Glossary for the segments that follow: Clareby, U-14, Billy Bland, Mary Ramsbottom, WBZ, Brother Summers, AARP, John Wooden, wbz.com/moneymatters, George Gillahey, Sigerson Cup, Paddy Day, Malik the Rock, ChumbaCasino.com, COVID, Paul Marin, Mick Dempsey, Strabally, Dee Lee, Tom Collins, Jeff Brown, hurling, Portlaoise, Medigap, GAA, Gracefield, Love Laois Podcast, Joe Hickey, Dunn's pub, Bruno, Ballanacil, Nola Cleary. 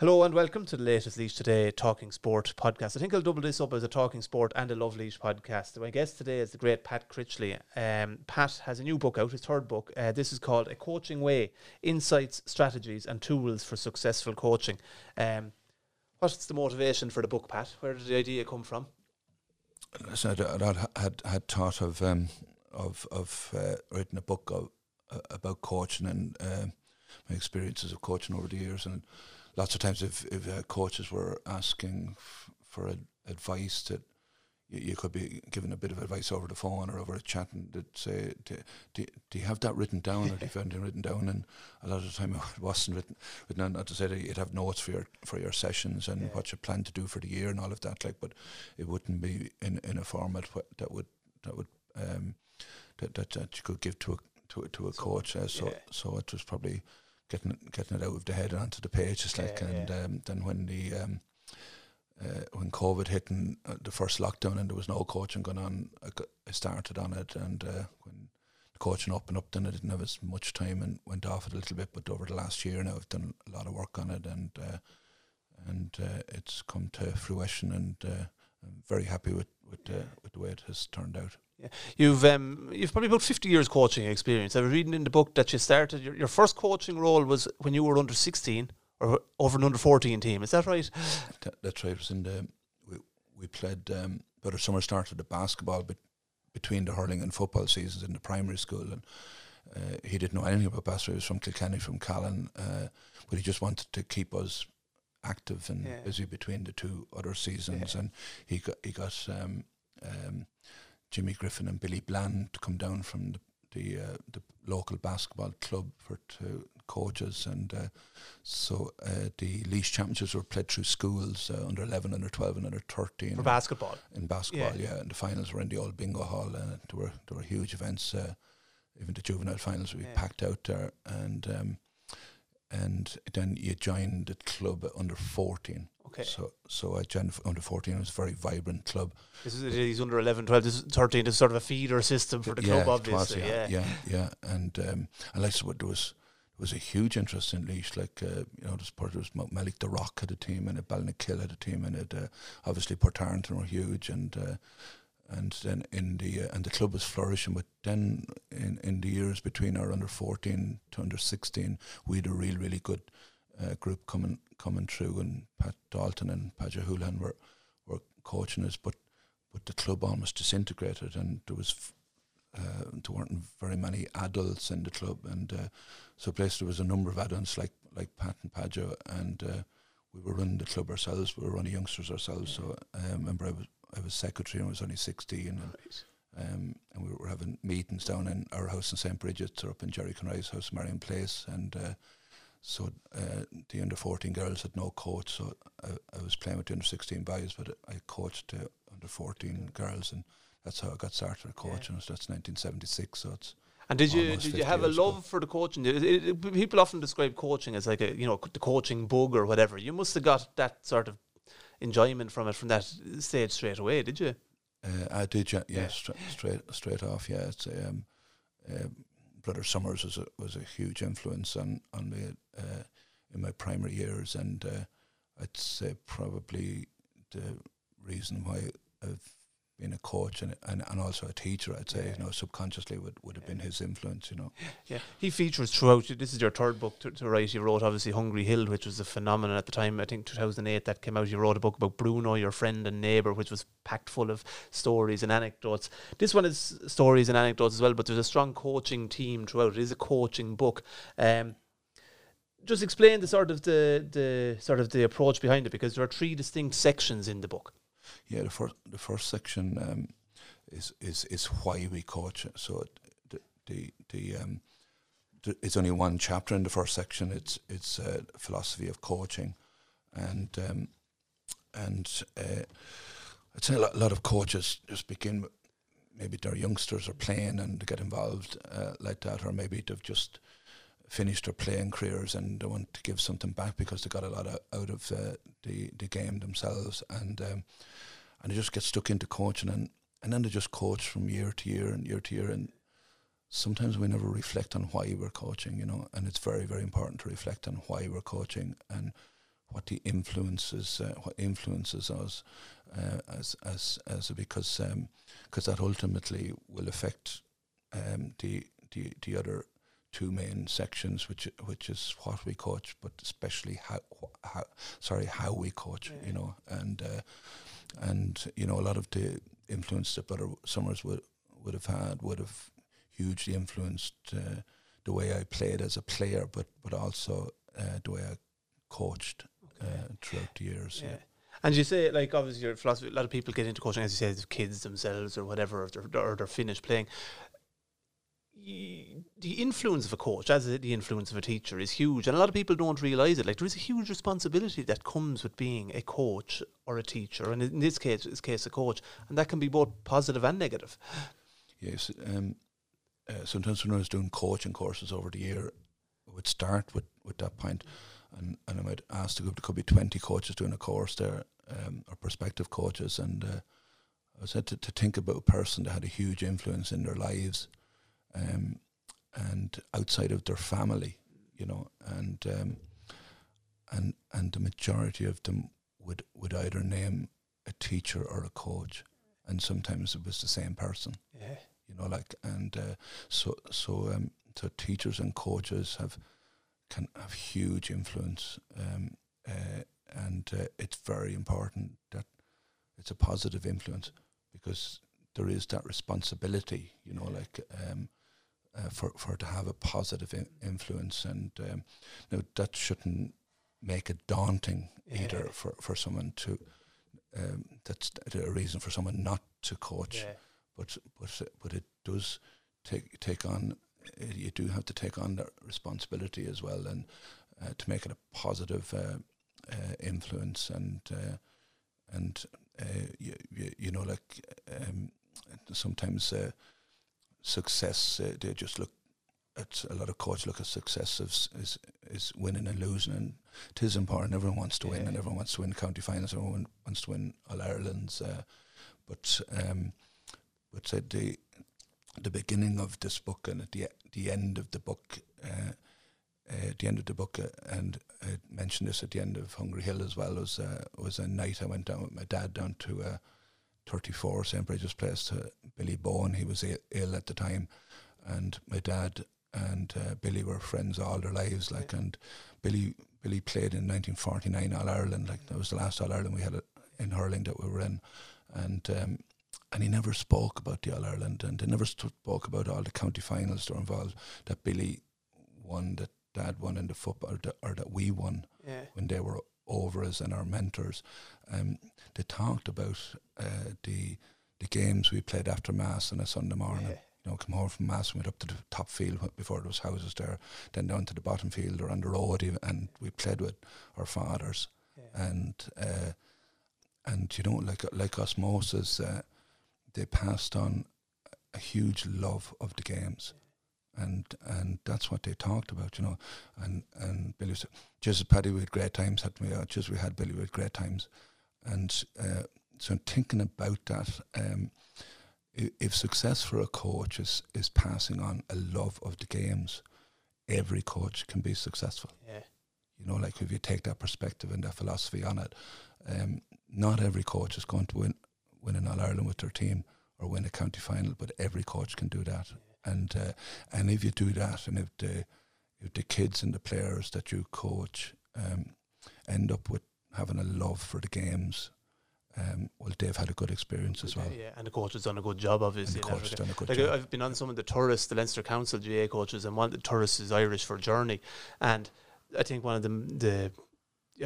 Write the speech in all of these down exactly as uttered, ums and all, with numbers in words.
Hello and welcome to the latest Laois Today Talking Sport podcast. I think I'll double this up as a Talking Sport and a Love Laois podcast. My guest today is the great Pat Critchley. Um, Pat has a new book out, his third book. Uh, this is called A Coaching Way, Insights, Strategies and Tools for Successful Coaching. Um, what's the motivation for the book, Pat? Where did the idea come from? So I'd, I'd had, had thought of, um, of, of uh, writing a book of, uh, about coaching and uh, my experiences of coaching over the years, and lots of times if, if uh, coaches were asking f for ad advice that you, you could be given a bit of advice over the phone or over a chat, and they'd say, do, do, do you have that written down, or do you find it written down? And a lot of the time it wasn't written, written down. Not to say that you'd have notes for your for your sessions and yeah. what you plan to do for the year and all of that, like, but it wouldn't be in, in a format that would that would um, that, that that you could give to a to, to a so coach. Uh, so yeah. so it was probably getting it, getting it out of the head and onto the page, just yeah, like, and yeah. um, then when the um, uh, when COVID hit and uh, the first lockdown and there was no coaching going on, I, got, I started on it, and uh, when the coaching opened up, then I didn't have as much time and went off it a little bit. But over the last year now, I've done a lot of work on it, and uh, and uh, it's come to fruition, and uh, I'm very happy with with, yeah. uh, with the way it has turned out. Yeah. You've um, you've probably about fifty years coaching experience. I was reading in the book that you started your, your first coaching role was when you were under sixteen or over an under fourteen team. Is that right? That, that's right. It was in the we we played. Um, Brother Summers started the basketball, but between the hurling and football seasons in the primary school, and uh, he didn't know anything about basketball. He was from Kilkenny, from Callan, uh, but he just wanted to keep us active and yeah. busy between the two other seasons, yeah. and he got he got. Um, um, Jimmy Griffin and Billy Bland to come down from the the, uh, the local basketball club for two coaches, and uh, so uh, the Laois Championships were played through schools, uh, under eleven, under twelve, and under thirteen for basketball. In basketball, yeah. yeah, and the finals were in the old bingo hall, and there were there were huge events. Uh, even the juvenile finals would be yeah. packed out there, and um, and then you joined the club under fourteen. Okay. So, so I joined under fourteen. It was a very vibrant club. This is he's under eleven, twelve, this is thirteen. This is sort of a feeder system for the yeah, club, obviously. Was, yeah, yeah, yeah, yeah. And um, and like I said, there was there was a huge interest in Laois. Like uh, you know, this part was Malik the Rock had a team, and a Ballanacil had a team, and it uh, obviously Port Tarranton were huge, and uh, and then in the uh, and the club was flourishing. But then in in the years between our under fourteen to under sixteen, we had a really really good Uh, group coming coming through, and Pat Dalton and Padjo Houlan were were coaching us, but but the club almost disintegrated, and there was f uh, there weren't very many adults in the club, and uh, so place there was a number of adults like like Pat and Padjo, and uh, we were running the club ourselves. We were running youngsters ourselves. Yeah. So I remember I was I was secretary, and I was only sixteen. Right. Um, and we were having meetings down in our house in Saint Bridget's, or up in Jerry Conroy's house, Marion Place, and. Uh, So uh, the under fourteen girls had no coach, so I, I was playing with the under sixteen boys, but I coached the under fourteen girls, and that's how I got started coaching. Yeah. So that's nineteen seventy six. So it's and did you did you have a love ago. for the coaching? It, it, people often describe coaching as like a you know the coaching bug or whatever. You must have got that sort of enjoyment from it from that stage straight away, did you? Uh, I did, yeah, yeah, yeah. Stra straight straight off, yeah. It's um. um Brother Summers was a was a huge influence on on me uh, in my primary years, and uh, I'd say probably the reason why I've been a coach and and, and also a teacher, I'd say, yeah. you know, subconsciously would would have yeah. been his influence, you know. Yeah, he features throughout. This is your third book to, to write. You wrote obviously Hungry Hill, which was a phenomenon at the time. I think two thousand eight that came out. You wrote a book about Bruno, your friend and neighbour, which was packed full of stories and anecdotes. This one is stories and anecdotes as well, but there's a strong coaching theme throughout. It is a coaching book. Um, just explain the sort of the the sort of the approach behind it, because there are three distinct sections in the book. Yeah, the first the first section um, is is is why we coach. So the the the um, th it's only one chapter in the first section. It's it's uh, philosophy of coaching, and um, and uh, I'd say a lot, a lot of coaches just begin. Maybe their youngsters are playing and they get involved uh, like that, or maybe they've just finished their playing careers and they want to give something back because they got a lot of, out of uh, the the game themselves, and um, and they just get stuck into coaching, and and then they just coach from year to year and year to year, and sometimes we never reflect on why we're coaching, you know. And it's very very important to reflect on why we're coaching and what the influences, uh, what influences us uh, as as as because um, because that ultimately will affect um, the the the other two main sections, which which is what we coach, but especially how how sorry how we coach, yeah. you know, and uh, and you know a lot of the influence that Brother Summers would would have had would have hugely influenced uh, the way I played as a player, but but also uh, the way I coached okay. uh, throughout the years. Yeah. yeah. And you say, like, obviously your philosophy, a lot of people get into coaching, as you say, as kids themselves or whatever, or they're, or they're finished playing. The influence of a coach, as the influence of a teacher, is huge, and a lot of people don't realise it. Like, there is a huge responsibility that comes with being a coach or a teacher, and in this case, this case, a coach, and that can be both positive and negative. Yes, um, uh, sometimes when I was doing coaching courses over the year, I would start with, with that point, and, and I might ask the group, there could be twenty coaches doing a course there, um, or prospective coaches, and uh, I was had to, to think about a person that had a huge influence in their lives, Um, and outside of their family, you know, and um, and and the majority of them would, would either name a teacher or a coach, and sometimes it was the same person. Yeah, you know, like and uh, so so um, so teachers and coaches have can have huge influence, um, uh, and uh, it's very important that it's a positive influence, because there is that responsibility, you know, like. Um, Uh, for for to have a positive in influence, and um, now that shouldn't make it daunting yeah. either for, for someone to um, that's a reason for someone not to coach, yeah. but but but it does take take on uh, you do have to take on that responsibility as well, and uh, to make it a positive uh, uh, influence, and uh, and uh, you, you you know like um, sometimes. Uh, Success, uh, they just look at a lot of coaches look at success as is, is winning and losing, and it is important. Everyone wants to win, yeah. and everyone wants to win county finals. Everyone wants to win All Ireland's. Uh, but um, but at the the beginning of this book and at the the end of the book, uh, uh, at the end of the book, uh, and I mentioned this at the end of Hungry Hill as well. Was uh, was a night I went down with my dad down to. Uh, thirty-four, Saint Bridget's place to Billy Bowen. He was Ill, Ill at the time, and my dad and uh, Billy were friends all their lives. Like, yeah. and Billy Billy played in nineteen forty-nine All Ireland. Like, that was the last All Ireland we had in hurling that we were in, and um, and he never spoke about the All Ireland, and they never spoke about all the county finals that were involved. That Billy won, that Dad won in the football, or, the, or that we won yeah. when they were over us and our mentors. Um, they talked about uh, the the games we played after Mass on a Sunday morning. Yeah. You know, come home from Mass, we went up to the top field before there was houses there, then down to the bottom field or on the road, even, and we played with our fathers. Yeah. And, uh, and you know, like like osmosis, uh, they passed on a huge love of the games. Yeah. And and that's what they talked about, you know. And and Billy said, "Just Paddy, we had great times, hadn't we? Oh, just we had Billy, we had great times." And uh, so I'm thinking about that. Um, if, if success for a coach is is passing on a love of the games, every coach can be successful. Yeah, you know, like if you take that perspective and that philosophy on it, um, not every coach is going to win win an All Ireland with their team or win a county final, but every coach can do that. Yeah. And uh, and if you do that, and if the if the kids and the players that you coach um, end up with having a love for the games, um, well, they've had a good experience as well. Yeah, and the coach has done a good job, obviously. And the coach has done a good like job. I've been on some of the tourists, the Leinster Council G A coaches, and one of the tourists is Irish for Journey, and I think one of the the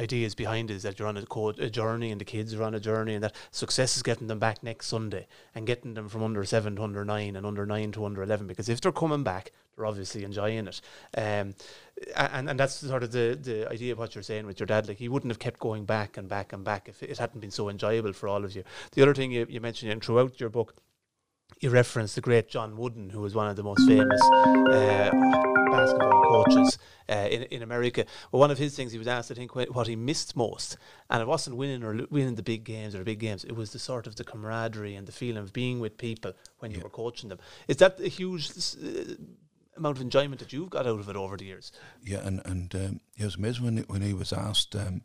ideas behind it is that you're on a, co a journey, and the kids are on a journey, and that success is getting them back next Sunday and getting them from under seven to under nine and under nine to under eleven, because if they're coming back, they're obviously enjoying it. Um, and, and that's sort of the, the idea of what you're saying with your dad. Like, he wouldn't have kept going back and back and back if it hadn't been so enjoyable for all of you. The other thing you, you mentioned, and throughout your book, you referenced the great John Wooden, who was one of the most famous uh, basketball coaches uh, in, in America. Well, one of his things, he was asked, I think, what he missed most, and it wasn't winning or winning the big games or the big games. It was the sort of the camaraderie and the feeling of being with people when yeah. you were coaching them. Is that a huge uh, amount of enjoyment that you've got out of it over the years? Yeah, and, and um, it was amazing when he, when he was asked, um,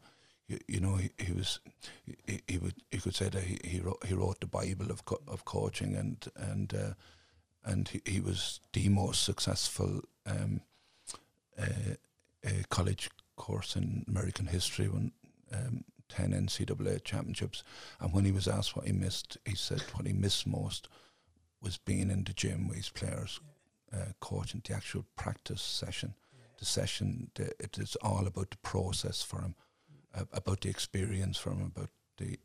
you, you know, he, he was, he, he would, he could say that he he wrote, he wrote the Bible of co of coaching, and and uh, and he, he was the most successful um, uh, uh, college course in American history when. Um, ten N C double A championships, and when he was asked what he missed, he said what he missed most was being in the gym with his players, yeah. uh, coaching the actual practice session, yeah. the session. The, it is all about the process for him, mm. uh, about the experience for him, about the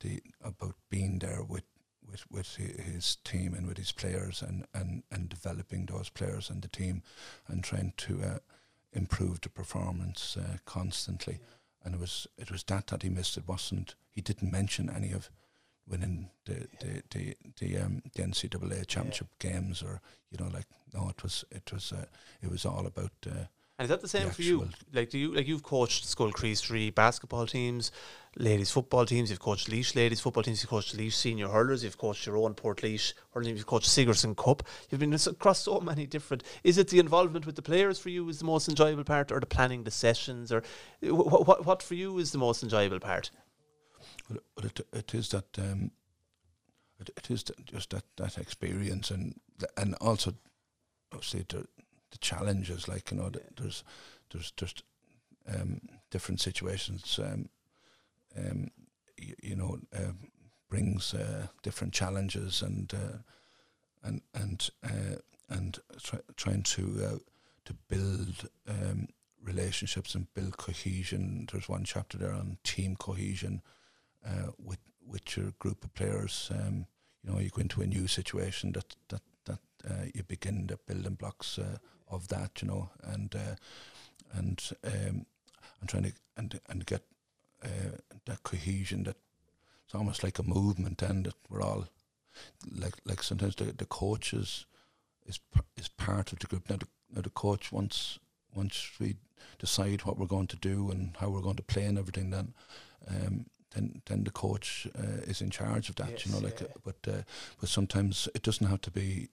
the about being there with with with his team and with his players, and and and developing those players and the team, and trying to uh, improve the performance uh, constantly. Yeah. And it was it was that that he missed. It wasn't. He didn't mention any of winning the yeah. the the the, um, the N C double A championship yeah. games, or you know, like no, it was it was uh, it was all about. Uh, and is that the same the for you? Like do you like you've coached Scoil Chríost Rí basketball teams, ladies football teams. You've coached Laois ladies football teams. You've coached Laois senior hurlers. You've coached your own Portlaoise hurling. You've coached Sigerson Cup. You've been across so many different. Is it the involvement with the players for you is the most enjoyable part, or the planning the sessions, or what what what for you is the most enjoyable part? Well, it it is that um, it, it is that just that that experience, and and also obviously the, the challenges, like you know, yeah. there's there's just um, different situations. Um, Um, you, you know, uh, brings uh, different challenges, and uh, and and uh, and try, trying to uh, to build um, relationships and build cohesion. There's one chapter there on team cohesion uh, with with your group of players. Um, you know, you go into a new situation that that that uh, you begin the building blocks uh, of that. You know, and uh, and um, I'm trying to and and get. Uh, that cohesion, that it's almost like a movement, and that we're all like like sometimes the the coaches is is part of the group. Now the, now the coach, once once we decide what we're going to do and how we're going to play and everything, then um, then then the coach uh, is in charge of that. Yes, you know, like yeah. uh, but uh, but sometimes it doesn't have to be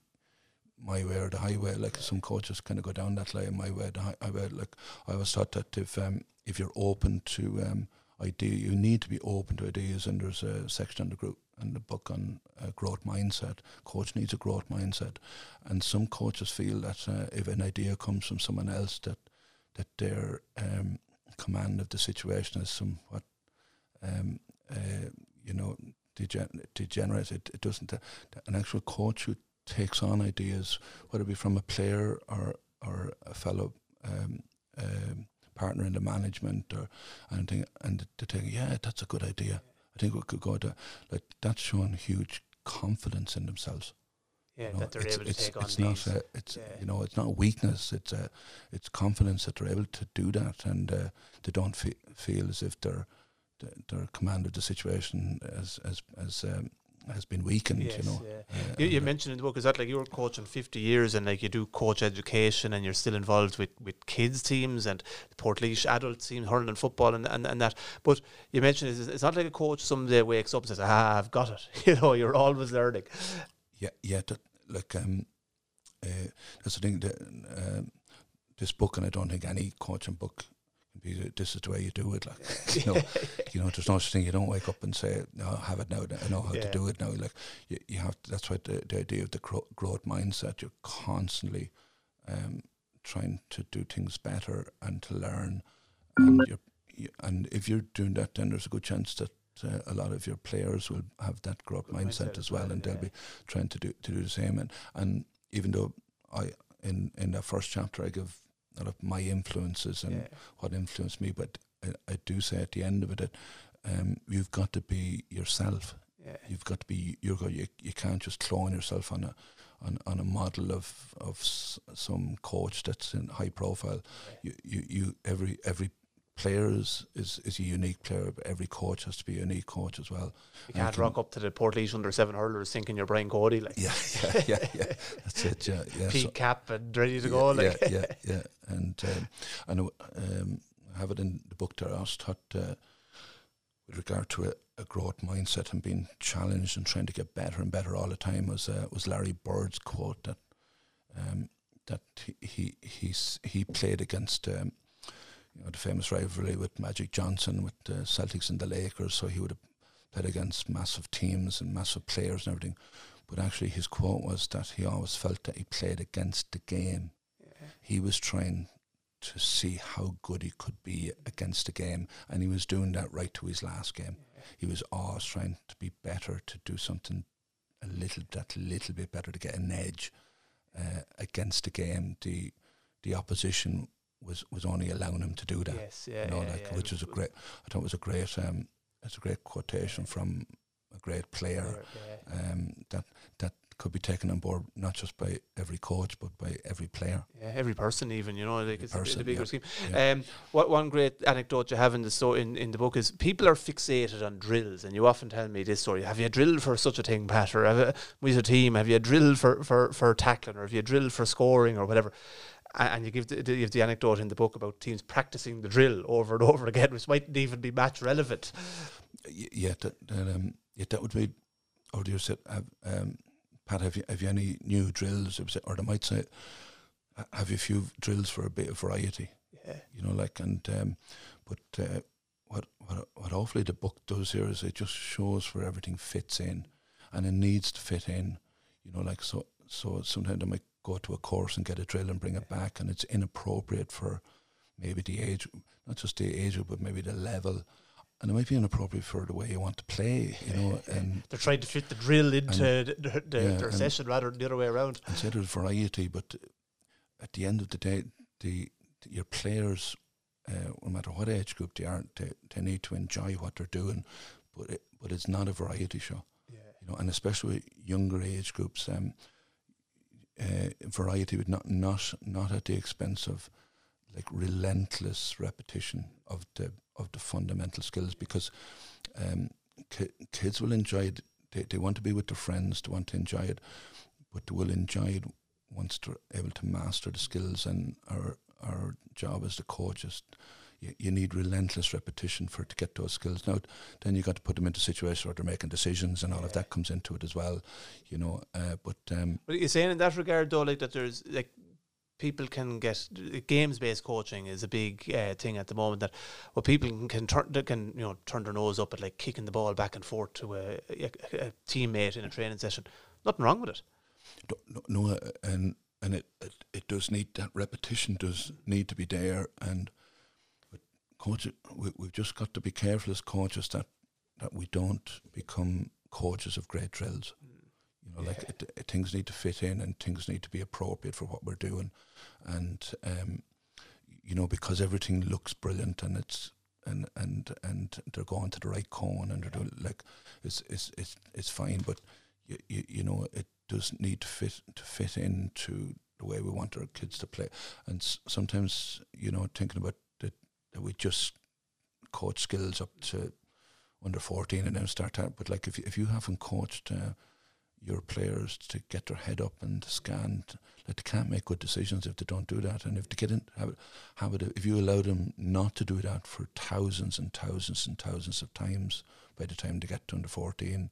my way or the highway. Like some coaches kind of go down that line, my way or the highway. Like I always thought that if um, if you're open to um, idea, you need to be open to ideas, and there's a section on the group and the book on uh, growth mindset. Coach needs a growth mindset, and some coaches feel that uh, if an idea comes from someone else, that that their um, command of the situation is somewhat, um, uh, you know, degen degenerate. It, it doesn't. Uh, an actual coach who takes on ideas, whether it be from a player or or a fellow. Um, um, partner in the management or anything, and to think, yeah, that's a good idea. I think we could go to like that's showing huge confidence in themselves. Yeah, you know, that they're able to take on these. It's not a, it's yeah. you know, it's not weakness. It's a, it's confidence that they're able to do that, and uh, they don't fe feel as if their their command of the situation as as as. Um, has been weakened, yes, you know. Yeah. Uh, you you mentioned in the book, is that like you were coaching fifty years and like you do coach education and you're still involved with, with kids teams and the Portlaoise adult team, hurling and football and, and, and that. But you mentioned it's, it's not like a coach someday wakes up and says, ah, I've got it. You know, you're always learning. Yeah, yeah. That, like, um, uh, that's the thing, that, um, this book, and I don't think any coaching book, this is the way you do it, like you know, you know. There's no such thing. You don't wake up and say, "No, I have it now. I know how yeah. to do it now." Like you, you have. To, that's why the, the idea of the growth mindset. You're constantly um, trying to do things better and to learn. And you're, you, and if you're doing that, then there's a good chance that uh, a lot of your players will have that growth mindset, mindset as well, and yeah. they'll be trying to do to do the same. And and even though I in in that first chapter I give. Of my influences and yeah. what influenced me, but I, I do say at the end of it that um, you've got to be yourself. Yeah. You've got to be you're go, you. You can't just clone yourself on a on on a model of of s some coach that's in high profile. Yeah. You, you you every every player is, is is a unique player. But every coach has to be a unique coach as well. You can't rock up to the Portlaoise under seven hurlers thinking you're Brian Cody, like yeah, yeah, yeah, yeah. That's it. Yeah, yeah. Peak so, cap and ready to yeah, go, like yeah, yeah, yeah. And um, I know um, I have it in the book there. I was taught uh, with regard to a, a growth mindset and being challenged and trying to get better and better all the time was uh, was Larry Bird's quote that um, that he he he's, he played against. Um, you know, the famous rivalry with Magic Johnson, with the Celtics and the Lakers, so he would have played against massive teams and massive players and everything. But actually his quote was that he always felt that he played against the game. Yeah. He was trying to see how good he could be against the game, and he was doing that right to his last game. Yeah. He was always trying to be better, to do something a little, that little bit better, to get an edge uh, against the game. The the opposition was, was only allowing him to do that. Yes, yeah, you know, yeah, like, yeah. Which was a great. I thought it was a great. Um, it's a great quotation from a great player. Yeah, yeah. Um, that that could be taken on board not just by every coach but by every player. Yeah, every person, even, you know, like it's person, the bigger yeah, scheme. Yeah. Um, what one great anecdote you have in the so in, in the book is people are fixated on drills, and you often tell me this story. Have you drilled for such a thing, Pat? Or have with your team, have you drilled for for for tackling, or have you drilled for scoring, or whatever? And you give the, the, the anecdote in the book about teams practicing the drill over and over again, which mightn't even be match relevant. Yeah, that, that, um, yeah, that would be. Or do you say, um, Pat, have you have you any new drills? Or they might say, have you a few drills for a bit of variety? Yeah, you know, like and um, but uh, what what what hopefully the book does here is it just shows where everything fits in, and it needs to fit in. You know, like so so sometimes they might go to a course and get a drill and bring it back, and it's inappropriate for maybe the age, not just the age, but maybe the level, and it might be inappropriate for the way you want to play, you know. And they're trying to fit the drill into the, the, yeah, their session rather than the other way around. I'd say there's variety, but at the end of the day, the, the your players, uh, no matter what age group they are, they, they need to enjoy what they're doing, but it, but it's not a variety show, yeah. You know, and especially younger age groups. Um, Uh, variety, but not not not at the expense of like relentless repetition of the of the fundamental skills, because um, ki kids will enjoy it. They, they want to be with their friends. They want to enjoy it, but they will enjoy it once they're able to master the skills. And our our job as the coach is you, you need relentless repetition for to get those skills. Now then you got to put them into situations where they're making decisions, and all yeah. of that comes into it as well, you know. Uh, but um, but you're saying in that regard though, like that there's like people can get games based coaching is a big uh, thing at the moment, that what well, people can, can turn they can you know turn their nose up at like kicking the ball back and forth to a, a, a teammate in a training session. Nothing wrong with it. No, no uh, and and it, it it does need that repetition does need to be there and. Coach, we, we've just got to be careful as coaches that, that we don't become coaches of great drills. Mm. You know, yeah. like it, it, things need to fit in, and things need to be appropriate for what we're doing. And um, you know, because everything looks brilliant, and it's and and and they're going to the right cone, and they're doing like it's it's it's it's fine, but you you, you know it does need to fit to fit into the way we want our kids to play. And s sometimes you know thinking about. That we just coach skills up to under fourteen and then start out. But like if you, if you haven't coached uh, your players to get their head up and scan, like they can't make good decisions if they don't do that. And if they get in habit, habit of, if you allow them not to do that for thousands and thousands and thousands of times, by the time they get to under fourteen,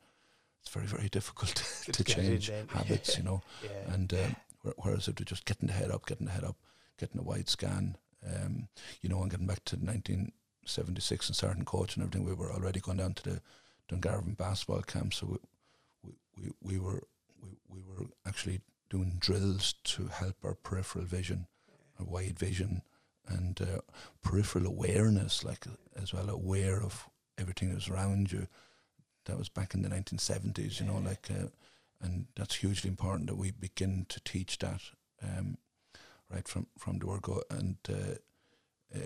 it's very very difficult to, to change habits, you know. Yeah. And um, whereas if they're just getting the head up, getting the head up, getting a wide scan. Um, you know, and getting back to nineteen seventy-six and starting coaching and everything, we were already going down to the Dungarvan basketball camp, so we we, we were we, we were actually doing drills to help our peripheral vision, our wide vision, and uh, peripheral awareness, like as well aware of everything that was around you. That was back in the nineteen seventies, you know, like, uh, and that's hugely important that we begin to teach that. Um, Right from from the word go, and uh,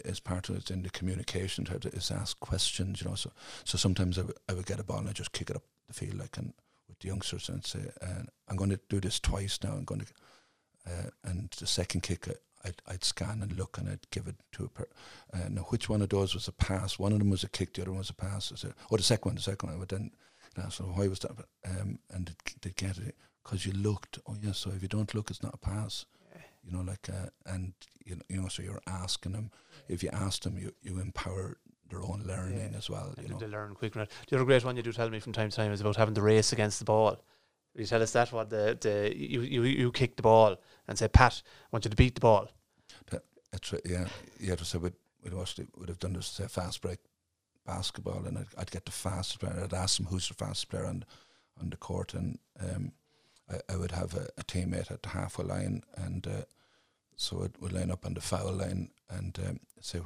as part of it's in the communication, how to is ask questions, you know. So so sometimes I, I would get a ball and I just kick it up the field, like, and with the youngsters, and say, uh, I'm going to do this twice now. I'm going to, uh, and the second kick, I'd I'd scan and look, and I'd give it to a per. Uh, now which one of those was a pass? One of them was a kick, the other one was a pass. I said, oh, the second one, the second one. But then, so why was that? Um, and they get it because you looked. Oh yeah, so if you don't look, it's not a pass. You know, like, uh, and you know, you know, so you're asking them. If you ask them, you you empower their own learning yeah. as well. You and know, they learn quicker. The other great one you do tell me from time to time is about having the race against the ball. You tell us that what the the you you you kick the ball and say, Pat, I want you to beat the ball. That, that's right. Yeah, yeah. So with we'd watched it, would have done this uh, fast break basketball, and I'd, I'd get the fastest player. I'd ask them who's the fastest player on, on the court, and um, I, I would have a, a teammate at the halfway line, and uh, so it would line up on the foul line, and um, say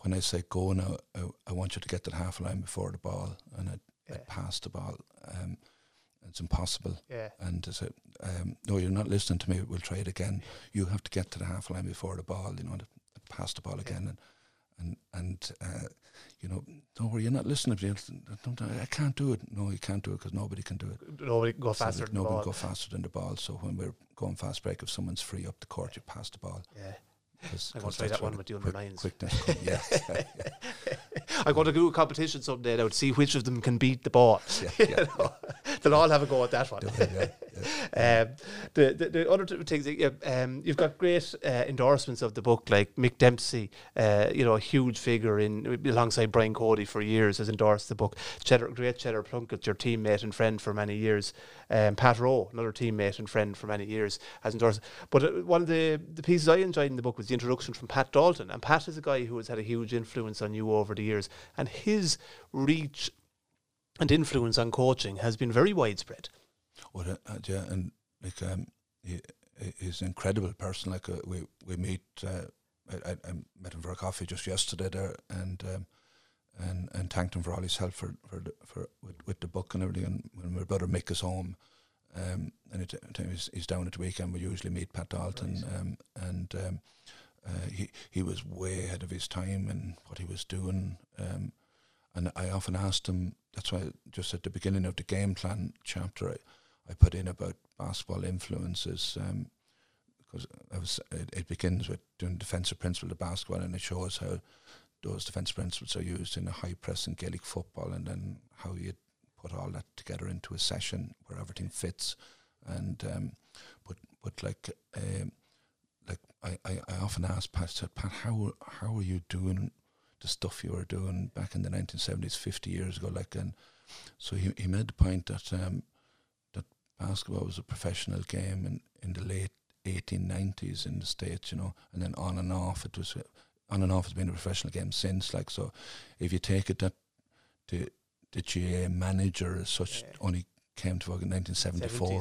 when I say go now, I, I want you to get to the half line before the ball, and I'd, yeah. I'd pass the ball. Um, it's impossible. Yeah. And I said, um, no, you're not listening to me. We'll try it again. You have to get to the half line before the ball. You know, and I'd pass the ball again, yeah. and. And and uh, you know, don't worry, you're not listening to me. Don't, don't, I can't do it. No, you can't do it because nobody can do it. Nobody can go faster. So than nobody the ball. can go faster than the ball. So when we're going fast break, if someone's free up the court, you pass the ball. Yeah, Cause, I'm cause gonna try that one with the under nines. Yeah, yeah, yeah. I'm going to do a competition someday. I would see which of them can beat the ball. Yeah, yeah, you know? yeah. They'll all have a go at that one. Yeah, yeah, yeah. um, the, the the other two things, uh, um, you've got great uh, endorsements of the book, like Mick Dempsey, uh, you know, a huge figure in alongside Brian Cody for years, has endorsed the book. Cheddar, great Cheddar Plunkett, your teammate and friend for many years. Um, Pat Rowe, another teammate and friend for many years, has endorsed. But uh, one of the the pieces I enjoyed in the book was the introduction from Pat Dalton, and Pat is a guy who has had a huge influence on you over the years, and his reach and influence on coaching has been very widespread. Well, uh, yeah, and like um, he, he's an incredible person. Like uh, we we meet, uh, I, I met him for a coffee just yesterday there, and um, and and thanked him for all his help for for, the, for with, with the book and everything. And when my brother Mick is home, um, and he's he's down at the weekend, we usually meet Pat Dalton, right. um, and. Um, Uh, he he was way ahead of his time in what he was doing, um, and I often asked him. That's why just at the beginning of the game plan chapter, I, I put in about basketball influences, um, because I was it, it begins with doing defensive principles of basketball, and it shows how those defensive principles are used in a high press in Gaelic football, and then how you put all that together into a session where everything fits, and um, but but like. Um, Like I, I, I often ask Pat, I said, Pat, how how are you doing the stuff you were doing back in the nineteen seventies, fifty years ago? Like, and so he, he made the point that um, that basketball was a professional game in, in the late eighteen nineties in the States, you know, and then on and off it was on and off it's been a professional game since. Like, so if you take it that the the G A A manager as such yeah. only came to work in nineteen seventy four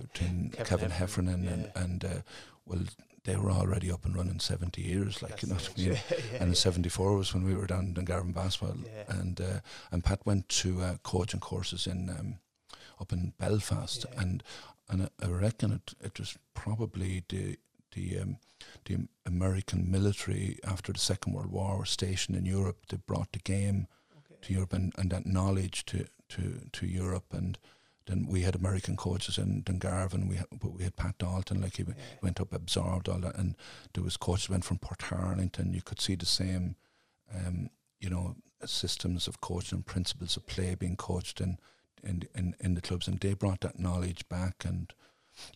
between Kevin, Kevin Heffernan, Heffernan yeah. and and uh, well. They were already up and running seventy years, like That's you know what I mean. Yeah, yeah, and yeah. seventy-four was when we were down in Dungarvan basketball, yeah. and uh, and Pat went to uh, coaching courses in um, up in Belfast, yeah. and and I reckon it it was probably the the um, the American military after the Second World War stationed in Europe. They brought the game okay. to Europe and, and that knowledge to, to, to Europe and. And we had American coaches in Dungarvan, we had, but we had Pat Dalton, like he yeah. went up, absorbed all that, and there was coaches went from Port Tarranton. You could see the same, um, you know, systems of coaching, principles of play being coached in, in in in the clubs, and they brought that knowledge back. And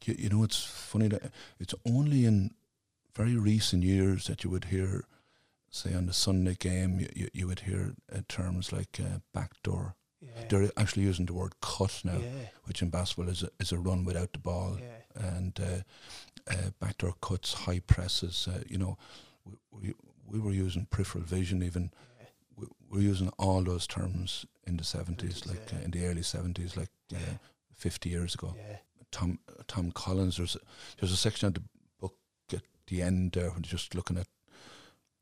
you, you know, it's funny that it's only in very recent years that you would hear, say, on the Sunday game, you you, you would hear uh, terms like uh, backdoor. Yeah. They're actually using the word cut now, yeah. which in basketball is a, is a run without the ball. Yeah. And uh, uh, backdoor cuts, high presses, uh, you know, we, we we were using peripheral vision even. Yeah. We, we were using all those terms in the seventies, like yeah. uh, in the early seventies, like yeah. uh, fifty years ago. Yeah. Tom uh, Tom Collins, there's a, there's a section of the book at the end there, when just looking at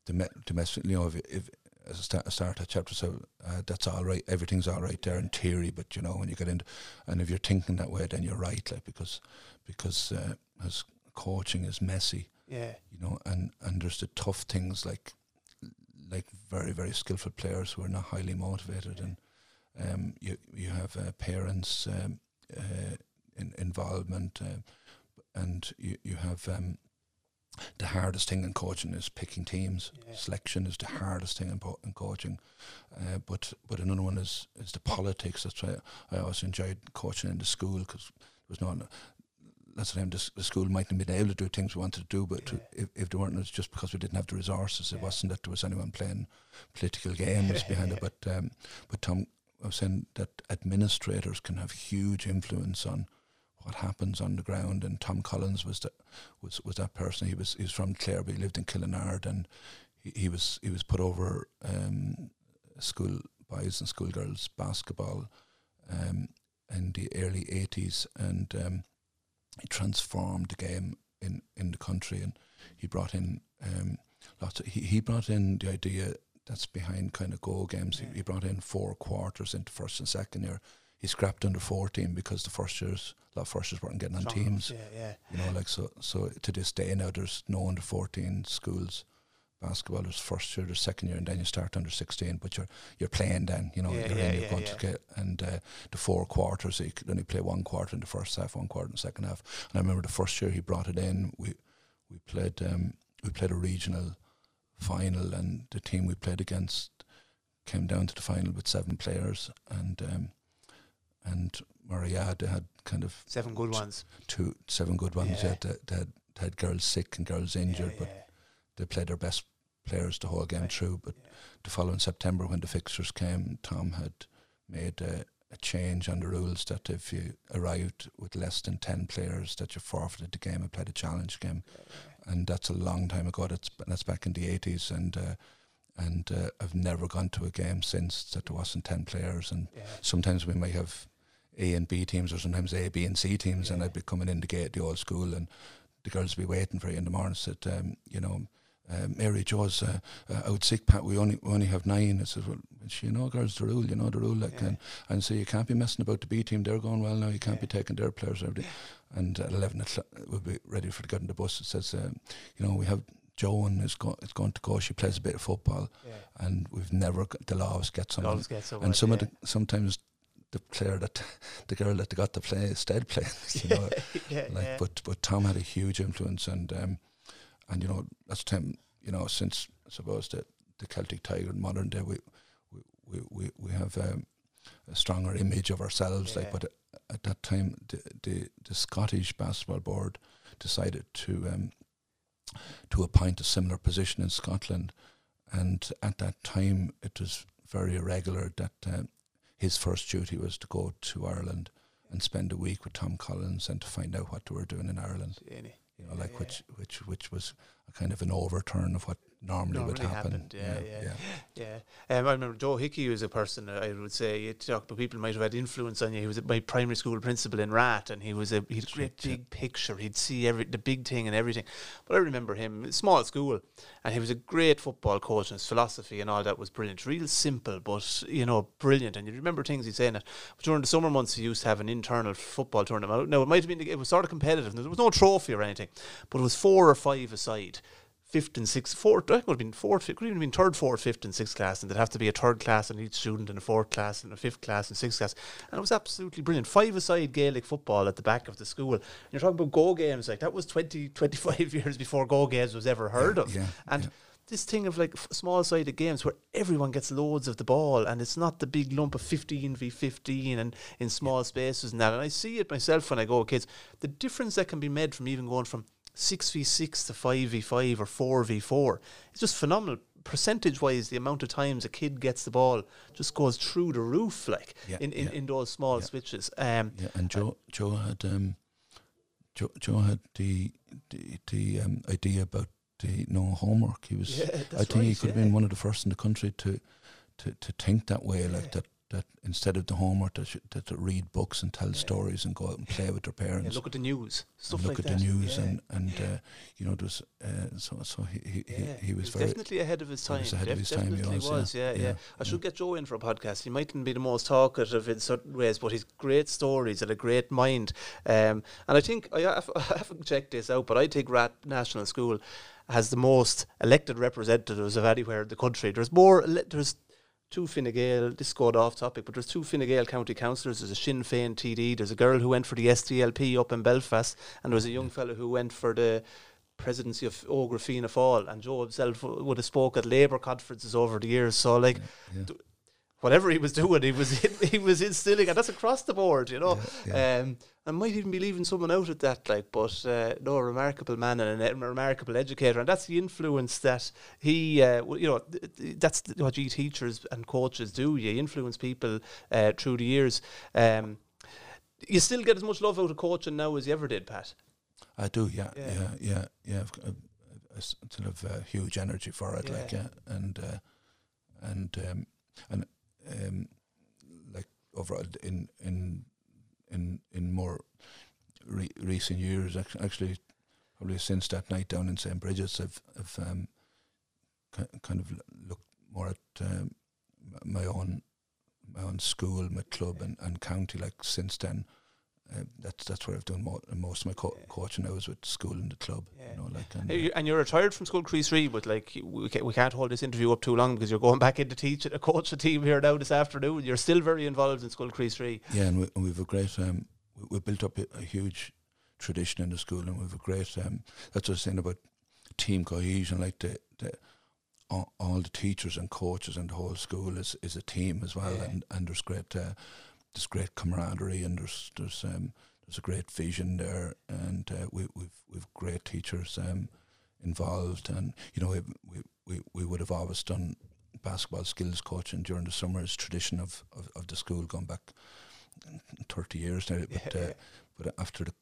the, me the message, you know, if, if as I start, start a chapter, so uh, that's all right, everything's all right there in theory, but you know, when you get into, and if you're thinking that way, then you're right, like, because because uh, as coaching is messy, yeah, you know, and, and there's the tough things like like very, very skillful players who are not highly motivated, yeah. and um, you you have uh, parents' um, uh, in, involvement, uh, and you, you have... Um, the hardest thing in coaching is picking teams. Yeah. Selection is the hardest thing in, po in coaching. Uh, but but another one is is the politics. That's why I always enjoyed coaching in the school, because there was no. That's the name. The, the school mightn't have been able to do things we wanted to do, but yeah. to, if if they weren't, it was just because we didn't have the resources. Yeah. It wasn't that there was anyone playing political games behind yeah. it. But um, but Tom, I was saying that administrators can have huge influence on. What happens on the ground, and Tom Collins was that was was that person. He was he was from Clareby, lived in Killinard, and he, he was he was put over um, school boys and school girls basketball um, in the early eighties, and um, he transformed the game in, in the country. And he brought in um, lots of, he, he brought in the idea that's behind kind of goal games. Yeah. He, he brought in four quarters into first and second year. He scrapped under fourteen because the first years, a lot of first years weren't getting on teams. Yeah, yeah. You know, like so. So to this day now, there's no under fourteen schools basketball. There's first year, there's second year, and then you start under sixteen. But you're you're playing then. You know, yeah, you're yeah, in, you're yeah, going yeah. to get and uh, the four quarters. So you could only play one quarter in the first half, one quarter in the second half. And I remember the first year he brought it in. We we played um, we played a regional final, and the team we played against came down to the final with seven players, and. Um, And Mariada had kind of seven good ones. Two seven good ones. Yeah. They, they, had, they had girls sick and girls injured, yeah, but yeah. they played their best players the whole game right. through. But yeah. the following September, when the fixtures came, Tom had made a, a change on the rules that if you arrived with less than ten players, that you forfeited the game and played a challenge game. Yeah. And that's a long time ago. That's that's back in the eighties, and. Uh, And uh, I've never gone to a game since that there wasn't ten players. And yeah. sometimes we might have A and B teams, or sometimes A, B, and C teams. Yeah. And I'd be coming in the gate, the old school, and the girls would be waiting for you in the morning. Said, um, you know, uh, Mary Jo's uh, uh, out sick, Pat. We only we only have nine. I said, well, you know, girls, the rule. You know the rule, like, yeah. and and so you can't be messing about the B team. They're going well now. You can't yeah. be taking their players every day. Yeah. And at eleven o'clock, we'll be ready for the get on the bus. It says, um, you know, we have. Joan is, go, is going to go. She plays a bit of football, yeah. and we've never got, they'll always get someone. Always get someone and some yeah. of the, sometimes the player that the girl that they got to play is dead playing. You know, yeah, like yeah. but but Tom had a huge influence, and um, and you know that's time. You know, since I suppose the the Celtic Tiger in modern day, we we we we have um, a stronger image of ourselves. Yeah. Like, but at that time, the the, the Scottish Basketball Board decided to. Um, to appoint a similar position in Scotland, and at that time it was very irregular that uh, his first duty was to go to Ireland and spend a week with Tom Collins and to find out what they were doing in Ireland. Any. You know, yeah, like yeah. which which which was a kind of an overturn of what normally, normally would happen. Happened. Yeah, yeah, yeah. yeah. yeah. Um, I remember Joe Hickey was a person uh, I would say you talk, but people might have had influence on you. He was my primary school principal in Rath, and he was a he had a great big picture. He'd see every the big thing and everything. But I remember him, small school, and he was a great football coach, and his philosophy and all that was brilliant, real simple, but you know, brilliant. And you remember things he'd saying that. But during the summer months, he used to have an internal football tournament. Now it might have been it was sort of competitive. There was no trophy or anything, but it was four or five aside. Fifth and sixth, fourth, I could have been fourth, could even been third, fourth, fifth, and sixth class, and there'd have to be a third class in each student, and a fourth class, and a fifth class, and sixth class, and it was absolutely brilliant. Five-a-side Gaelic football at the back of the school. And you're talking about go games, like that was twenty, twenty-five years before go games was ever heard yeah, of, yeah, and. Yeah. This thing of like small-sided games where everyone gets loads of the ball, and it's not the big lump of fifteen v fifteen and in small yeah. spaces and that. And I see it myself when I go with kids. The difference that can be made from even going from six v six to five v five or four v four, it's just phenomenal. Percentage-wise, the amount of times a kid gets the ball just goes through the roof, like yeah, in, in, yeah. in those small yeah. switches. Um, yeah, and Joe, uh, Joe had um, Joe, Joe had the the, the um, idea about. No homework. He was. Yeah, I think right, he could yeah. have been one of the first in the country to, to, to think that way. Yeah. Like that, that instead of the homework, that that they read books and tell yeah. stories and go out and play with their parents. Yeah, look at the news. Stuff like that. Look at the news yeah. and and yeah. uh, you know, there's uh, so so he he, yeah. he, he was he very definitely ahead of his time. He was ahead Def of his time. He was. was yeah, yeah, yeah. yeah. I should yeah. get Joe in for a podcast. He mightn't be the most talkative in certain ways, but he's great stories and a great mind. Um, and I think I, have, I haven't checked this out, but I think Rath National School. Has the most elected representatives of anywhere in the country. There's more, there's two Fine Gael, this got off topic, but there's two Fine Gael county councillors, there's a Sinn Féin T D, there's a girl who went for the S D L P up in Belfast, and there was a young fellow who went for the presidency of Óg Ó Fianna Fáil, and Joe himself would have spoke at Labour conferences over the years, so like... Yeah, yeah. Whatever he was doing, he was in, he was instilling, and that's across the board, you know. Yeah, yeah. Um, I might even be leaving someone out at that, like, but uh, no, a remarkable man and a remarkable educator, and that's the influence that he, uh, you know, that's what you teachers and coaches do. You influence people uh, through the years. Um, you still get as much love out of coaching now as you ever did, Pat. I do, yeah, yeah, yeah, yeah. yeah. I've, I've, a sort of uh, huge energy for it, yeah. like yeah, and uh, and um, and um, like overall in in in in more re recent years, actually, probably since that night down in Saint Bridget's, I've I've um, kind of looked more at um, my own my own school, my club, yeah. and, and county. Like since then. Um, that's that's where I've done mo most of my co yeah. coaching. I was with school and the club, yeah. you know, like and, and, you're, and you're retired from Scoil Chríost Rí, but like we can't, we can't hold this interview up too long because you're going back in to teach a coach the team here now this afternoon. You're still very involved in Scoil Chríost Rí. Yeah, and, we, and we've a great um, we, we built up a, a huge tradition in the school, and we've a great um, that's what I was saying about team cohesion. Like the, the all, all the teachers and coaches and the whole school is is a team as well, yeah. and and there's great. Uh, There's great camaraderie, and there's there's um there's a great vision there, and uh, we we've we've great teachers um involved, and you know we we we, we would have always done basketball skills coaching during the summer. It's tradition of, of, of the school going back thirty years now. But yeah. uh, but after the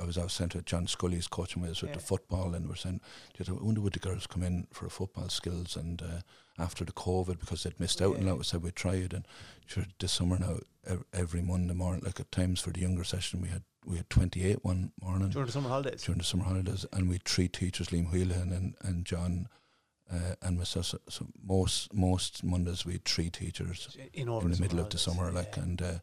I was I was sent to John Scully's coaching ways with yeah. the football, and we're saying, I wonder would the girls come in for football skills? And uh, after the COVID, because they'd missed out, yeah. and that was how we tried. And sure, this summer now, every Monday morning, like at times for the younger session, we had we had twenty eight one morning during the summer holidays. During the summer holidays, and we had three teachers: Liam Whelan and and John. Uh, and myself, so, so most most Mondays we had three teachers in, in the middle holidays. Of the summer, yeah. like and uh,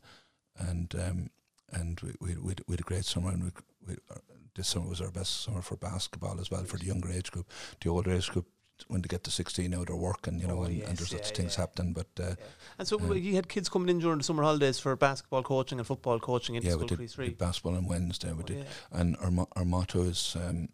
and. Um, And we we we had a great summer, and we, we uh, this summer was our best summer for basketball as well for the younger age group. The older age group, when they get to sixteen, now they're working, you know, oh, and, yes, and there's yeah, lots of things yeah. happening. But uh, yeah. and so uh, you had kids coming in during the summer holidays for basketball coaching and football coaching. Into yeah, Scoil we did, did basketball on Wednesday. We oh, did, yeah. and our mo our motto is um,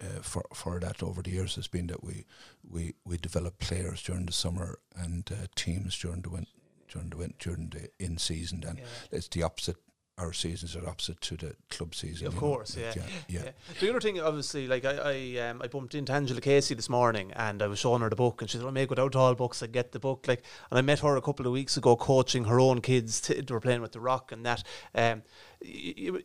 uh, for for that over the years has been that we we we develop players during the summer and uh, teams during the win during the win during the in season. Then yeah. it's the opposite. Our seasons are opposite to the club season. Of course, yeah. Yeah, yeah. yeah. The other thing, obviously, like I, I, um, I bumped into Angela Casey this morning, and I was showing her the book, and she said, "I may go down to all books and get the book." Like, and I met her a couple of weeks ago, coaching her own kids. They were playing with the Rock, and that. Um,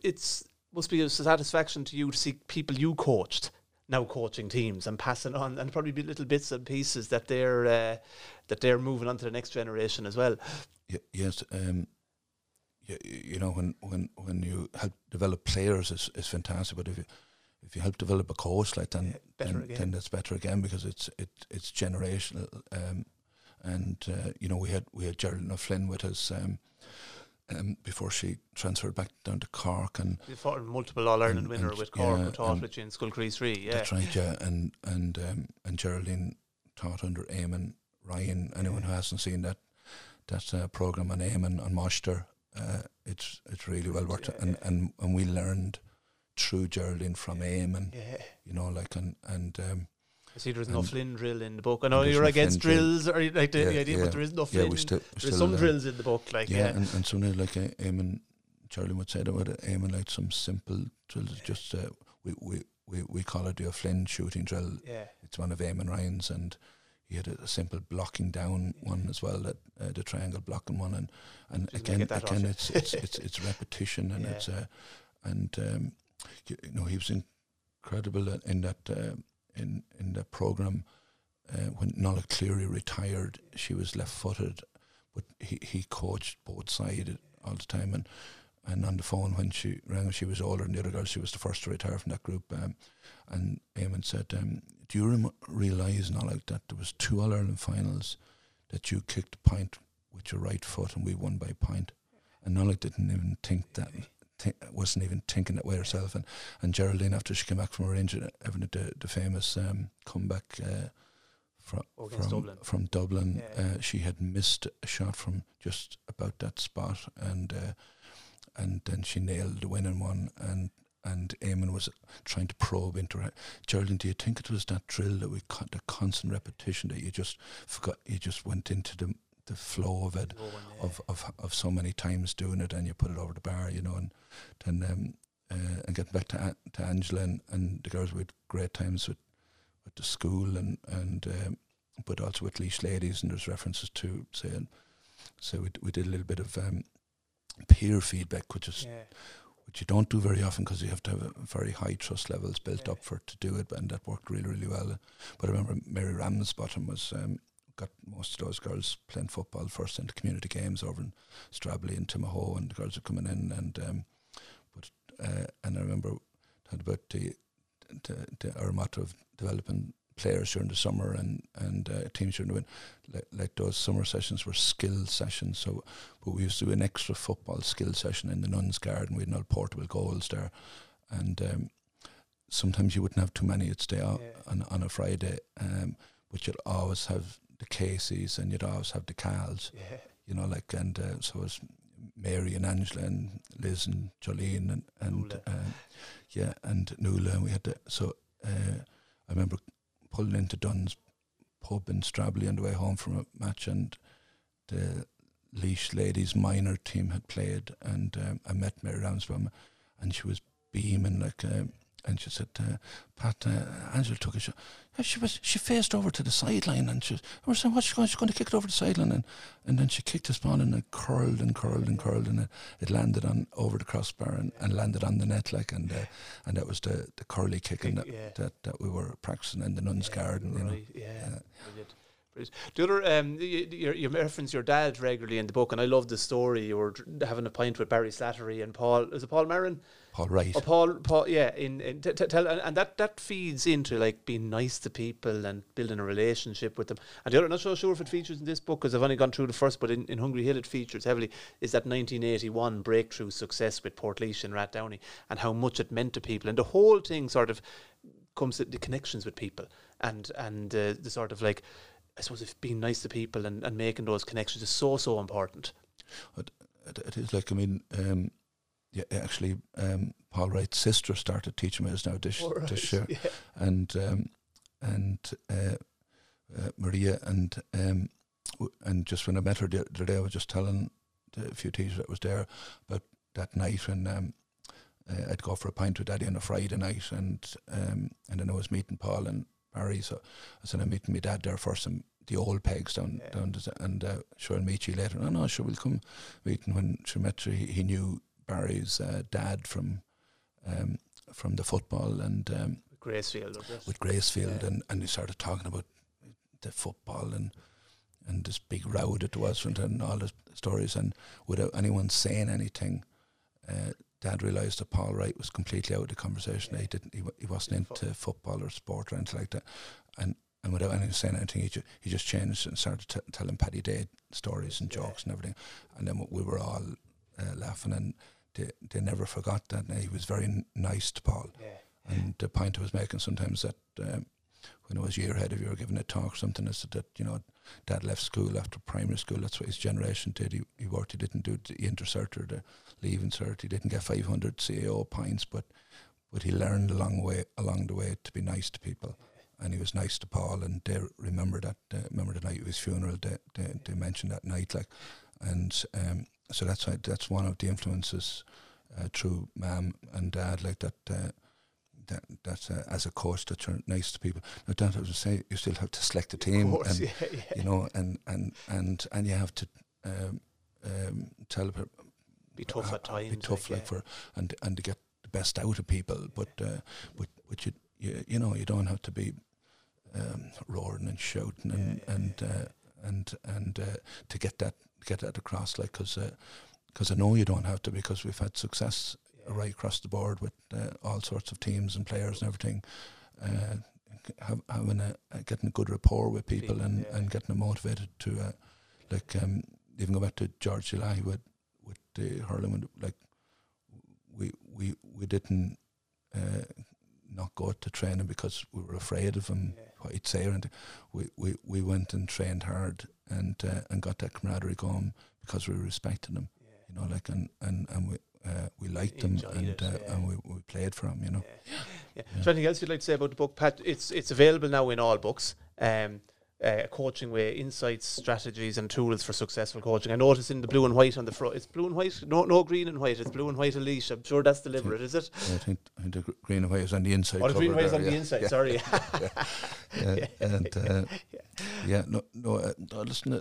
it's must be a satisfaction to you to see people you coached now coaching teams and passing on, and probably be little bits and pieces that they're uh, that they're moving on to the next generation as well. Yeah, yes. Um, You, you know when when when you help develop players is is fantastic, but if you if you help develop a coach like then yeah, then, then that's better again, because it's it it's generational. Um, and uh, you know we had we had Geraldine O'Flynn with us um, um, before she transferred back down to Cork, and you fought multiple All Ireland winner and, with Cork, yeah, who taught with you in Scoil Chríost Rí. Yeah, that's right. Yeah, and and um, and Geraldine taught under Eamon Ryan. Anyone yeah. who hasn't seen that that uh, program on Eamon on Moster. Uh, it's it's really well worth yeah, it, and, yeah. and and we learned through Geraldine from yeah. Eamon, yeah. you know, like and and um, I see there's no Flynn drill in the book. I know you're no against Flynn drills, drill. Or you like the, yeah, the idea, yeah. but there is no Flynn. Yeah, we still, we there's some learn. Drills in the book, like yeah, yeah. and, and sometimes like uh, Eamon, Geraldine would say about it. Eamon like some simple drills, yeah. just uh, we we we we call it the Flynn shooting drill. Yeah, it's one of Eamon Ryan's, and he had a, a simple blocking down yeah. one as well, that uh, the triangle blocking one, and and just again again it's, it's it's it's repetition, and yeah. it's uh, and um, you know he was incredible in that uh, in in that program. Uh, when Nola Cleary retired, she was left footed, but he he coached both sides all the time, and and on the phone when she rang, she was older than the other girl. She was the first to retire from that group, um, and Eamon said. Um, Do you realise now like that there was two All Ireland finals that you kicked a pint with your right foot and we won by a pint, and Nola didn't even think that, th wasn't even thinking that way herself. And and Geraldine, after she came back from her injury, having the the famous um, comeback uh, from oh, from Dublin, from Dublin yeah. uh, she had missed a shot from just about that spot, and uh, and then she nailed the winning one, and. And Eamon was trying to probe into her. Geraldine, do you think it was that drill that we cut, the constant repetition that you just forgot? You just went into the the flow of it, oh, yeah. of, of of so many times doing it, and you put it over the bar, you know. And then um, uh, and getting back to to Angela and, and the girls, we had great times with with the school, and and um, but also with Leash Ladies, and there's references to saying. So we d we did a little bit of um, peer feedback, which is. Yeah. which you don't do very often because you have to have very high trust levels built up for to do it, and that worked really, really well. But I remember Mary Ramsbottom was um, got most of those girls playing football first into community games over in Strably and Timoho, and the girls were coming in, and um, but uh, and I remember talking about the, the, the our motto of developing players during the summer and and uh, teams during the winter. Like, like those summer sessions were skill sessions, so but we used to do an extra football skill session in the Nuns Garden. We had no portable goals there, and um, sometimes you wouldn't have too many. You'd stay out yeah. on on a Friday, um, but you'd always have the Caseys and you'd always have the Cals. Yeah. You know, like and uh, so it was Mary and Angela and Liz and Jolene and and uh, yeah and Nuala, and we had the, so uh, I remember pulling into Dunn's pub in Strably on the way home from a match, and the Laois ladies minor team had played, and um, I met Mary Ramsbottom, and she was beaming like, um, and she said, uh, "Pat, uh, Angela took a shot. She was she faced over to the sideline, and she was, I was saying, what's she going? She's going to kick it over the sideline, and and then she kicked this ball, and it curled and curled and curled, and it, it landed on over the crossbar and, and landed on the net, like, and uh, and that was the, the curly kicking that, yeah. that that we were practicing in the Nuns' yeah, Garden, right. you know." Yeah. yeah. Brilliant. The other, um, you, you, you reference your dad regularly in the book, and I love the story. You were having a pint with Barry Slattery and Paul. Is it Paul Marin? Paul Wright. Oh, Paul, Paul. Yeah, in, in t- t- tell, and, and that that feeds into like being nice to people and building a relationship with them. And the other, I'm not so sure if it features in this book because I've only gone through the first, but in, in Hungry Hill it features heavily. Is that nineteen eighty-one breakthrough success with Portlaoise and Rath Downey and how much it meant to people, and the whole thing sort of comes to the connections with people and and uh, the sort of like. I suppose if being nice to people and, and making those connections is so, so important. It, it, it is like, I mean, um, yeah, actually, um, Paul Wright's sister started teaching me this now this, oh, right. this year. Yeah. And um, and uh, uh, Maria, and um, w- and just when I met her the other day, I was just telling the few teachers that was there about that night when um, uh, I'd go for a pint with Daddy on a Friday night, and, um, and then I was meeting Paul and Harry, so I said I'm meeting my dad there first, and the old pegs down yeah. down the, and uh, sure I'll meet you later. No, no, sure we'll come meeting when she met her. He, he knew Barry's uh, dad from um, from the football and um, Gracefield, with Gracefield, yeah. and and they started talking about the football and and this big row that was yeah. and all the stories, and without anyone saying anything. Uh, Dad realised that Paul Wright was completely out of the conversation. Yeah. He didn't. He, w- he wasn't into football or sport or anything like that. And and without anyone saying anything, he, ju- he just changed and started t- telling Paddy Day stories and jokes yeah. and everything. And then we were all uh, laughing, and they they never forgot that. And he was very n- nice to Paul. Yeah. And the point I was making sometimes that um, when I was a year ahead of you were giving a talk or something, I said that, you know, Dad left school after primary school. That's what his generation did. He, he worked. He didn't do the inter-cert or the leaving cert. He didn't get five hundred C A O points, but but he learned along way along the way to be nice to people, and he was nice to Paul. And they remember that. Uh, remember the night of his funeral. They they, they mentioned that night, like, and um, so that's why, that's one of the influences uh, through Mum and Dad, like that. Uh, That that's uh, as a coach that you're nice to people. Now, don't have to say you still have to select the team, course, and yeah, yeah. you know, and and and and you have to um, um, tell people be tough at times, be tough like, like yeah. for and and to get the best out of people. But uh, but but you, you you know you don't have to be um, roaring and shouting and yeah, yeah, and, yeah. Uh, and and and uh, to get that get that across, like, because because uh, I know you don't have to, because we've had success right across the board with uh, all sorts of teams and players and everything, uh, have, having a, uh, getting a good rapport with people, and, yeah. and getting them motivated to uh, like um, even go back to George Gillahey with with the hurling, like we we we didn't uh, not go to training because we were afraid of him, yeah. what he'd say or anything. We, we, we went and trained hard and uh, and got that camaraderie going because we respected him, yeah. you know, like and and, and we. Uh, we liked them and it, uh, yeah. and we, we played for them, you know. Yeah. Yeah. Yeah. So anything else you'd like to say about the book, Pat? It's it's available now in all books. Um, uh, A Coaching Way, insights, strategies, and tools for successful coaching. I noticed in the blue and white on the front. It's blue and white, no, no green and white. It's blue and white Laois. I'm sure that's deliberate, is it? Yeah, I think the green and white is on the inside. Oh, the green and white is on yeah. the inside. Yeah. Sorry. yeah. Yeah. And uh, yeah. yeah, no, no. Uh, listen, uh,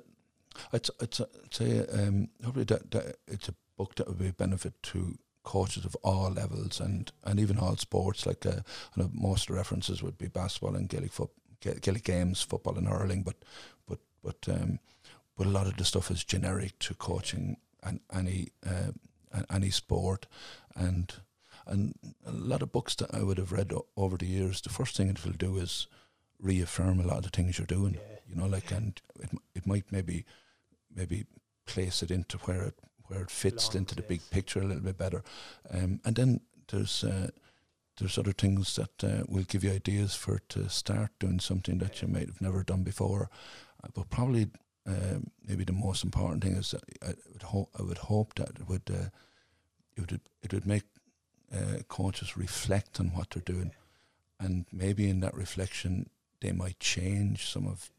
I'd, I'd say um, probably that, that it's a book that would be a benefit to coaches of all levels and, and even all sports. Like uh, I know most of the references would be basketball and Gaelic football, Gaelic games, football and hurling, but but but um, but a lot of the stuff is generic to coaching and any uh, any sport, and and a lot of books that I would have read o- over the years. The first thing it will do is reaffirm a lot of the things you're doing. Yeah. You know, like, and it it might maybe maybe place it into where it where it fits Long, into the yes. big picture a little bit better, um, and then there's. Uh, There's other things that uh, will give you ideas for to start doing something that you might have never done before. Uh, but probably um, maybe the most important thing is that I would, ho- I would hope that it would, uh, it would it would make uh, coaches reflect on what they're doing. And maybe in that reflection, they might change some of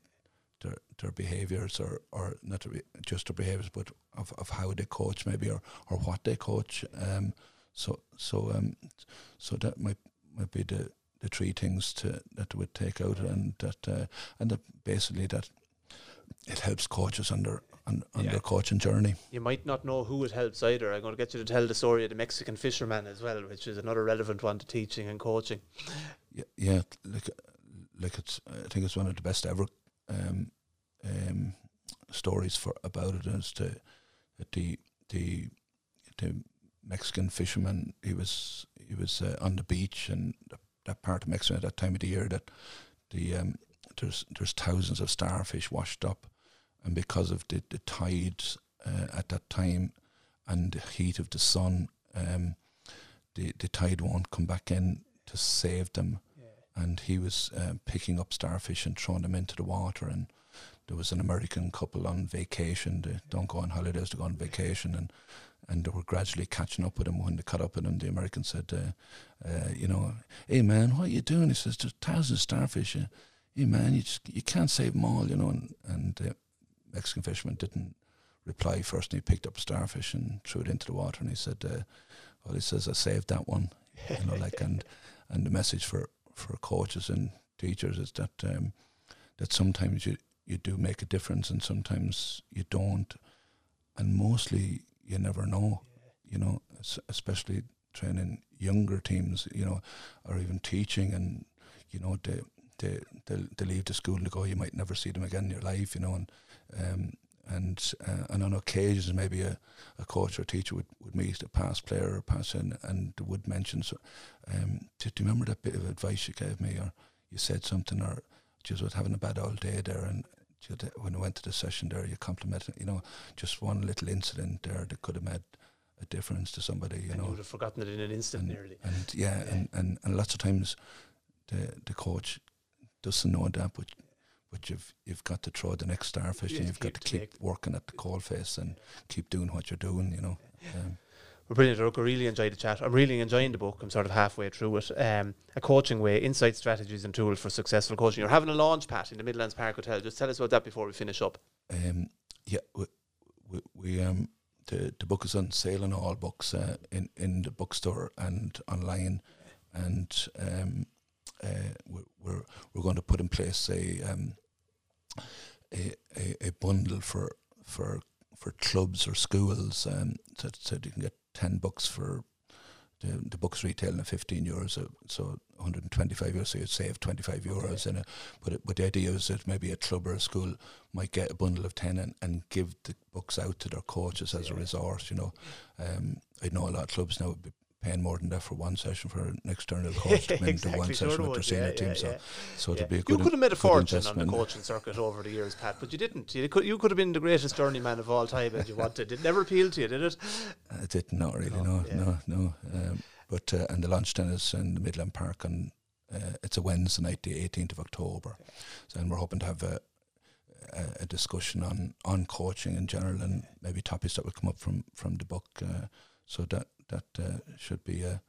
their their behaviours or, or not their, just their behaviours, but of, of how they coach maybe or, or what they coach. Um, So so um so that might might be the, the three things to that would take out and that uh, and that basically that it helps coaches on their on, on yeah. their coaching journey. You might not know who it helps either. I'm going to get you to tell the story of the Mexican fisherman as well, which is another relevant one to teaching and coaching. Yeah, yeah. Like like it's I think it's one of the best ever um um stories for about it is the the the the. Mexican fisherman. He was he was uh, on the beach, and th- that part of Mexico at that time of the year that the um, there's there's thousands of starfish washed up, and because of the the tides uh, at that time and the heat of the sun, um, the the tide won't come back in to save them, yeah. and he was uh, picking up starfish and throwing them into the water. And there was an American couple on vacation. They don't go on holidays; they go on vacation and. And they were gradually catching up with him. When they caught up with him, the American said, uh, uh, you know, hey, man, what are you doing? He says, there's thousands of starfish. Uh, hey, man, you just, you can't save them all, you know. And, and the Mexican fisherman didn't reply first. And he picked up a starfish and threw it into the water. And he said, uh, well, he says, I saved that one. You know, like, and and the message for, for coaches and teachers is that um, that sometimes you, you do make a difference and sometimes you don't. And mostly... you never know, yeah. you know, especially training younger teams, you know, or even teaching, and, you know, they they they, they leave the school and they go, you might never see them again in your life, you know, and um, and uh, and on occasions maybe a, a coach or teacher would, would meet a past player or pass in and would mention, so, um, do you remember that bit of advice you gave me, or you said something, or just was having a bad old day there, and when I went to the session there, you complimented, you know, just one little incident there that could have made a difference to somebody, you and know. You would have forgotten it in an instant and, nearly. And yeah, yeah. And, and, and lots of times the the coach doesn't know that, but, but you've you've got to throw the next starfish you and you've got to keep working at the coal face and keep doing what you're doing, you know. Um, We're brilliant, Rook. I really enjoyed the chat. I'm really enjoying the book. I'm sort of halfway through it. Um, A Coaching Way, Insight, Strategies and Tools for Successful Coaching. You're having a launch, Pat, in the Midlands Park Hotel. Just tell us about that before we finish up. Um, yeah, we, we, we um, the, the book is on sale in all books, uh, in, in the bookstore and online. And um, uh, we're, we're we're going to put in place a um, a, a, a bundle for for for clubs or schools, um, so, so you can get ten books for the, the books retailing at fifteen euros, so, so one hundred twenty-five euros, so you'd save twenty-five euros. Okay. In it. But it, but the idea is that maybe a club or a school might get a bundle of ten and, and give the books out to their coaches as yeah. a resource, you know. Um, I know a lot of clubs now would be paying more than that for one session for an external coach to come in to one sure session with their senior yeah, team. Yeah, so yeah. so yeah. it'd be a good You could have made a fortune on the coaching circuit over the years, Pat, but you didn't. You could you could have been the greatest journeyman of all time if you wanted. It never appealed to you, did it? It did not really, no, no, yeah. no. no. Um, but uh, and the launch tennis in the Midland Park, and uh, it's a Wednesday night, the eighteenth of October. Yeah. So and we're hoping to have a, a, a discussion on, on coaching in general and yeah. maybe topics that will come up from, from the book. Uh, so that That uh, should be a,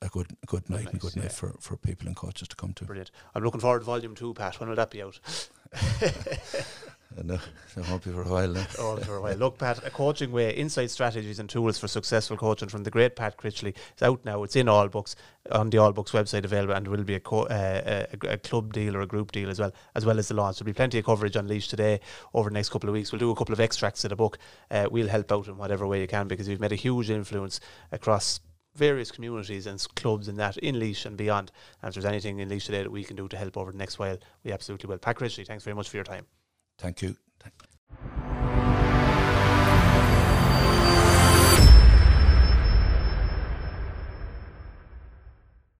a good good night nice, and good yeah. night for, for people and coaches to come to. Brilliant. I'm looking forward to volume two, Pat. When will that be out? No, it won't be for a while now. It won't be for a while. Look, Pat, A Coaching Way, Inside Strategies and Tools for Successful Coaching from the great Pat Critchley. It's out now. It's in All Books, on the All Books website available, and will be a, co- uh, a, a club deal or a group deal as well, as well as the launch. There'll be plenty of coverage on Laois today over the next couple of weeks. We'll do a couple of extracts of the book. Uh, we'll help out in whatever way you can, because we've made a huge influence across various communities and clubs in that, in Laois and beyond. And if there's anything in Laois today that we can do to help over the next while, we absolutely will. Pat Critchley, thanks very much for your time. Thank you. Thank you.